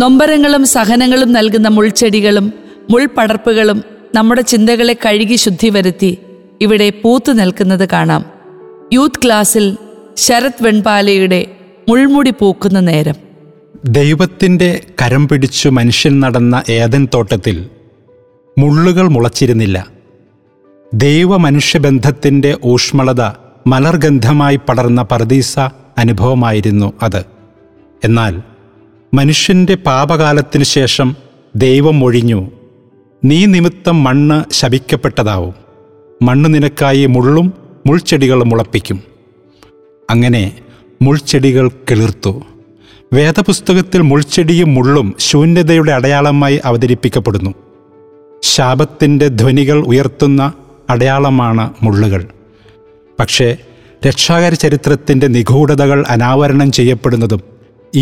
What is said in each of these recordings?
നൊമ്പരങ്ങളും സഹനങ്ങളും നൽകുന്ന മുൾച്ചെടികളും മുൾപടർപ്പുകളും നമ്മുടെ ചിന്തകളെ കഴുകി ശുദ്ധി വരുത്തി ഇവിടെ പൂത്തു നിൽക്കുന്നത് കാണാം. യൂത്ത് ക്ലാസ്സിൽ ശരത് വെൺപാലയുടെ മുൾമുടി പൂക്കുന്ന നേരം. ദൈവത്തിൻ്റെ കരം പിടിച്ചു മനുഷ്യൻ നടന്ന ഏദൻ തോട്ടത്തിൽ മുള്ളുകൾ മുളച്ചിരുന്നില്ല. ദൈവമനുഷ്യബന്ധത്തിൻ്റെ ഊഷ്മളത മലർഗന്ധമായി പടർന്ന പർദീസ അനുഭവമായിരുന്നു അത്. എന്നാൽ മനുഷ്യൻ്റെ പാപകാലത്തിനു ശേഷം ദൈവം ഒഴിഞ്ഞു, നീ നിമിത്തം മണ്ണ് ശപിക്കപ്പെട്ടതാവും, മണ്ണ് നിനക്കായി മുള്ളും മുൾച്ചെടികളും മുളപ്പിക്കും. അങ്ങനെ മുൾച്ചെടികൾ കിളിർത്തു. വേദപുസ്തകത്തിൽ മുൾച്ചെടിയും മുള്ളും ശൂന്യതയുടെ അടയാളമായി അവതരിപ്പിക്കപ്പെടുന്നു. ശാപത്തിൻ്റെ ധ്വനികൾ ഉയർത്തുന്ന അടയാളമാണ് മുള്ളുകൾ. പക്ഷേ രക്ഷാകര ചരിത്രത്തിൻ്റെ നിഗൂഢതകൾ അനാവരണം ചെയ്യപ്പെടുന്നതും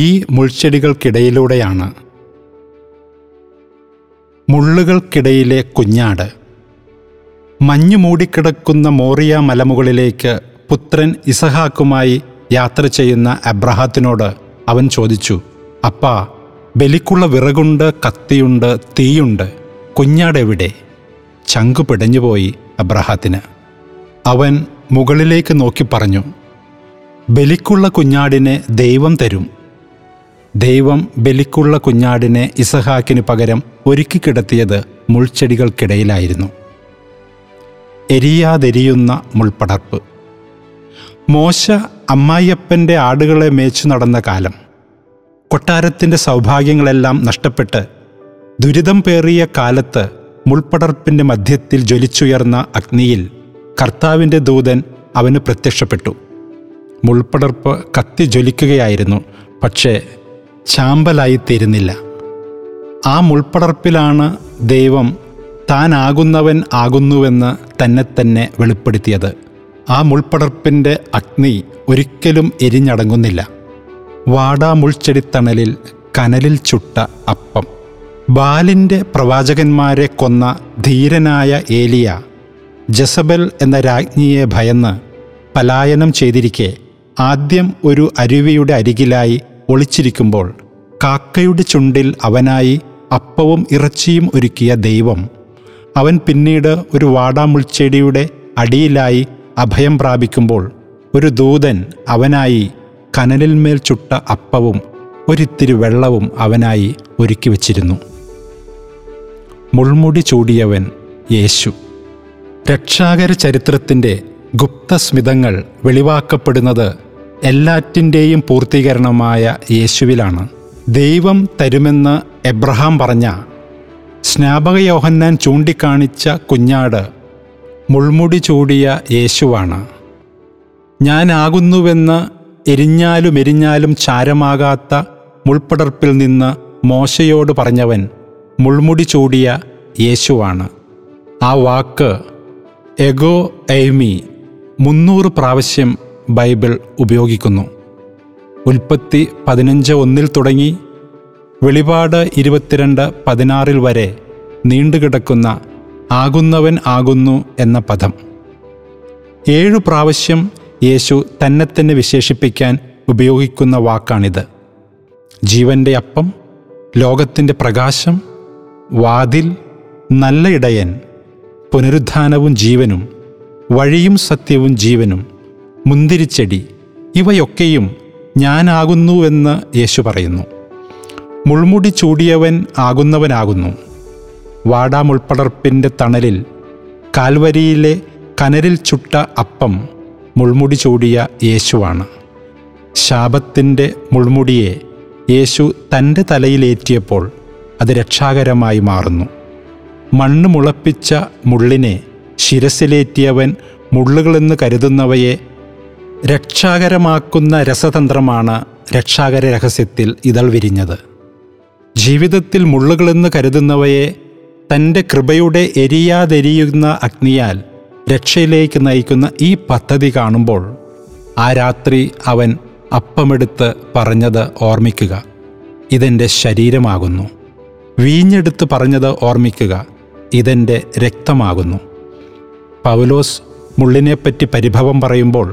ഈ മുൾച്ചെടികൾക്കിടയിലൂടെയാണ്. മുള്ളുകൾക്കിടയിലെ കുഞ്ഞാട്. മഞ്ഞു മൂടിക്കിടക്കുന്ന മോറിയ മലമുകളിലേക്ക് പുത്രൻ ഇസഹാക്കുമായി യാത്ര ചെയ്യുന്ന അബ്രഹാത്തിനോട് അവൻ ചോദിച്ചു, അപ്പാ, ബലിക്കുള്ള വിറകുണ്ട്, കത്തിയുണ്ട്, തീയുണ്ട്, കുഞ്ഞാടെവിടെ? ചങ്കു പിടഞ്ഞുപോയി അബ്രഹാത്തിന്. അവൻ മുകളിലേക്ക് നോക്കി പറഞ്ഞു, ബലിക്കുള്ള കുഞ്ഞാടിനെ ദൈവം തരും. ദൈവം ബലിക്കുള്ള കുഞ്ഞാടിനെ ഇസഹാക്കിന് പകരം ഒരുക്കി കിടത്തിയത് മുൾച്ചെടികൾക്കിടയിലായിരുന്നു. എരിയാതെരിയുന്ന മുൾപടർപ്പ്. മോശ അമ്മായിയപ്പൻ്റെ ആടുകളെ മേച്ചു നടന്ന കാലം. കൊട്ടാരത്തിൻ്റെ സൗഭാഗ്യങ്ങളെല്ലാം നഷ്ടപ്പെട്ട് ദുരിതം പേറിയ കാലത്ത് മുൾപടർപ്പിൻ്റെ മധ്യത്തിൽ ജ്വലിച്ചുയർന്ന അഗ്നിയിൽ കർത്താവിൻ്റെ ദൂതൻ അവന് പ്രത്യക്ഷപ്പെട്ടു. മുൾപടർപ്പ് കത്തി ജ്വലിക്കുകയായിരുന്നു, പക്ഷേ ചാമ്പലായിത്തീരുന്നില്ല. ആ മുൾപടർപ്പിലാണ് ദൈവം താനാകുന്നവൻ ആകുന്നുവെന്ന് തന്നെ തന്നെ വെളിപ്പെടുത്തിയത്. ആ മുൾപടർപ്പിൻ്റെ അഗ്നി ഒരിക്കലും എരിഞ്ഞടങ്ങുന്നില്ല. വാടാ മുൾച്ചെടിത്തണലിൽ കനലിൽ ചുട്ട അപ്പം. ബാലിൻ്റെ പ്രവാചകന്മാരെ കൊന്ന ധീരനായ ഏലിയ ജസബൽ എന്ന രാജ്ഞിയെ ഭയന്ന് പലായനം ചെയ്തിരിക്കെ ആദ്യം ഒരു അരുവിയുടെ അരികിലായി ഒളിച്ചിരിക്കുമ്പോൾ കാക്കയുടെ ചുണ്ടിൽ അവനായി അപ്പവും ഇറച്ചിയും ഒരുക്കിയ ദൈവം അവൻ പിന്നീട് ഒരു വാടാമുൾച്ചെടിയുടെ അടിയിലായി അഭയം പ്രാപിക്കുമ്പോൾ ഒരു ദൂതൻ അവനായി കനലിന്മേൽ ചുട്ട അപ്പവും ഒരിത്തിരി വെള്ളവും അവനായി ഒരുക്കി വച്ചിരുന്നു. മുൾമുടി ചൂടിയവൻ യേശു. രക്ഷാകര ചരിത്രത്തിൻ്റെ ഗുപ്തസ്മിതങ്ങൾ വെളിവാക്കപ്പെടുന്നത് എല്ലാറ്റിൻ്റെയും പൂർത്തീകരണമായ യേശുവിലാണ്. ദൈവം തരുമെന്ന് എബ്രഹാം പറഞ്ഞ, സ്നാപക യോഹന്നാൻ ചൂണ്ടിക്കാണിച്ച കുഞ്ഞാട് മുൾമുടി ചൂടിയ യേശുവാണ്. ഞാനാകുന്നുവെന്ന് എരിഞ്ഞാലുമെരിഞ്ഞാലും ചാരമാകാത്ത മുൾപടർപ്പിൽ നിന്ന് മോശയോട് പറഞ്ഞവൻ മുൾമുടി ചൂടിയ യേശുവാണ്. ആ വാക്ക് എഗോ എയ്മി 300 പ്രാവശ്യം ബൈബിൾ ഉപയോഗിക്കുന്നു. ഉൽപ്പത്തി 15:1 തുടങ്ങി വെളിപാട് 22:16 വരെ നീണ്ടുകിടക്കുന്ന ആകുന്നവൻ ആകുന്നു എന്ന പദം 7 പ്രാവശ്യം യേശു തന്നെ തന്നെ വിശേഷിപ്പിക്കാൻ ഉപയോഗിക്കുന്ന വാക്കാണിത്. ജീവൻ്റെ അപ്പം, ലോകത്തിൻ്റെ പ്രകാശം, വാതിൽ, നല്ല ഇടയൻ, പുനരുദ്ധാനവും ജീവനും, വഴിയും സത്യവും ജീവനും, മുന്തിരിച്ചെടി, ഇവയൊക്കെയും ഞാനാകുന്നുവെന്ന് യേശു പറയുന്നു. മുൾമുടി ചൂടിയവൻ ആകുന്നവനാകുന്നു. വാടാ മുൾപടർപ്പിൻ്റെ തണലിൽ കാൽവരിയിലെ കനലിൽ ചുട്ട അപ്പം മുൾമുടി ചൂടിയ യേശുവാണ്. ശാപത്തിൻ്റെ മുൾമുടിയെ യേശു തൻ്റെ തലയിലേറ്റിയപ്പോൾ അത് രക്ഷാകരമായി മാറുന്നു. മണ്ണ് മുളപ്പിച്ച മുള്ളിനെ ശിരസിലേറ്റിയവൻ മുള്ളുകളെന്ന് കരുതുന്നവയെ രക്ഷാകരമാക്കുന്ന രസതന്ത്രമാണ് രക്ഷാകര രഹസ്യത്തിൽ ഇതൾ വിരിഞ്ഞത്. ജീവിതത്തിൽ മുള്ളുകളെന്ന് കരുതുന്നവയെ തൻ്റെ കൃപയുടെ എരിയാതെരിയുന്ന അഗ്നിയാൽ രക്ഷയിലേക്ക് നയിക്കുന്ന ഈ പദ്ധതി കാണുമ്പോൾ ആ രാത്രി അവൻ അപ്പമെടുത്ത് പറഞ്ഞത് ഓർമ്മിക്കുക, ഇതെൻ്റെ ശരീരമാകുന്നു. വീഞ്ഞെടുത്ത് പറഞ്ഞത് ഓർമ്മിക്കുക, ഇതെൻ്റെ രക്തമാകുന്നു. പൗലോസ് മുള്ളിനെപ്പറ്റി പരിഭവം പറയുമ്പോൾ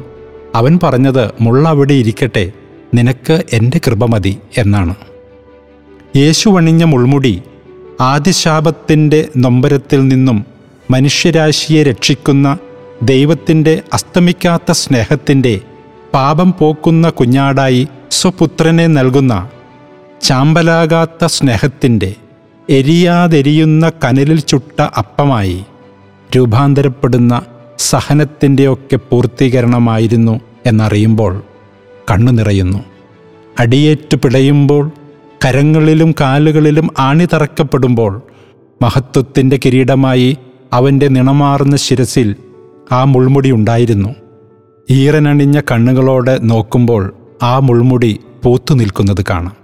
അവൻ പറഞ്ഞത് മുള്ളവിടെ ഇരിക്കട്ടെ, നിനക്ക് എൻ്റെ കൃപ മതി എന്നാണ്. യേശുവണിഞ്ഞ മുൾമുടി ആദിശാപത്തിൻ്റെ നൊമ്പരത്തിൽ നിന്നും മനുഷ്യരാശിയെ രക്ഷിക്കുന്ന ദൈവത്തിൻ്റെ അസ്തമിക്കാത്ത സ്നേഹത്തിൻ്റെ പാപം പോക്കുന്ന കുഞ്ഞാടായി സ്വപുത്രനെ നൽകുന്ന ചാമ്പലാകാത്ത സ്നേഹത്തിൻ്റെ എരിയാതെരിയുന്ന കനലിൽ ചുട്ട അപ്പമായി രൂപാന്തരപ്പെടുന്ന സഹനത്തിൻ്റെയൊക്കെ പൂർത്തീകരണമായിരുന്നു എന്നറിയുമ്പോൾ കണ്ണു നിറയുന്നു. അടിയേറ്റു പിടയുമ്പോൾ, കരങ്ങളിലും കാലുകളിലും ആണി തറക്കപ്പെടുമ്പോൾ, മഹത്വത്തിൻ്റെ കിരീടമായി അവൻ്റെ നിണമാർന്ന ശിരസിൽ ആ മുൾമുടി ഉണ്ടായിരുന്നു. ഈറനണിഞ്ഞ കണ്ണുകളോടെ നോക്കുമ്പോൾ ആ മുൾമുടി പൂത്തു നിൽക്കുന്നത് കാണാം.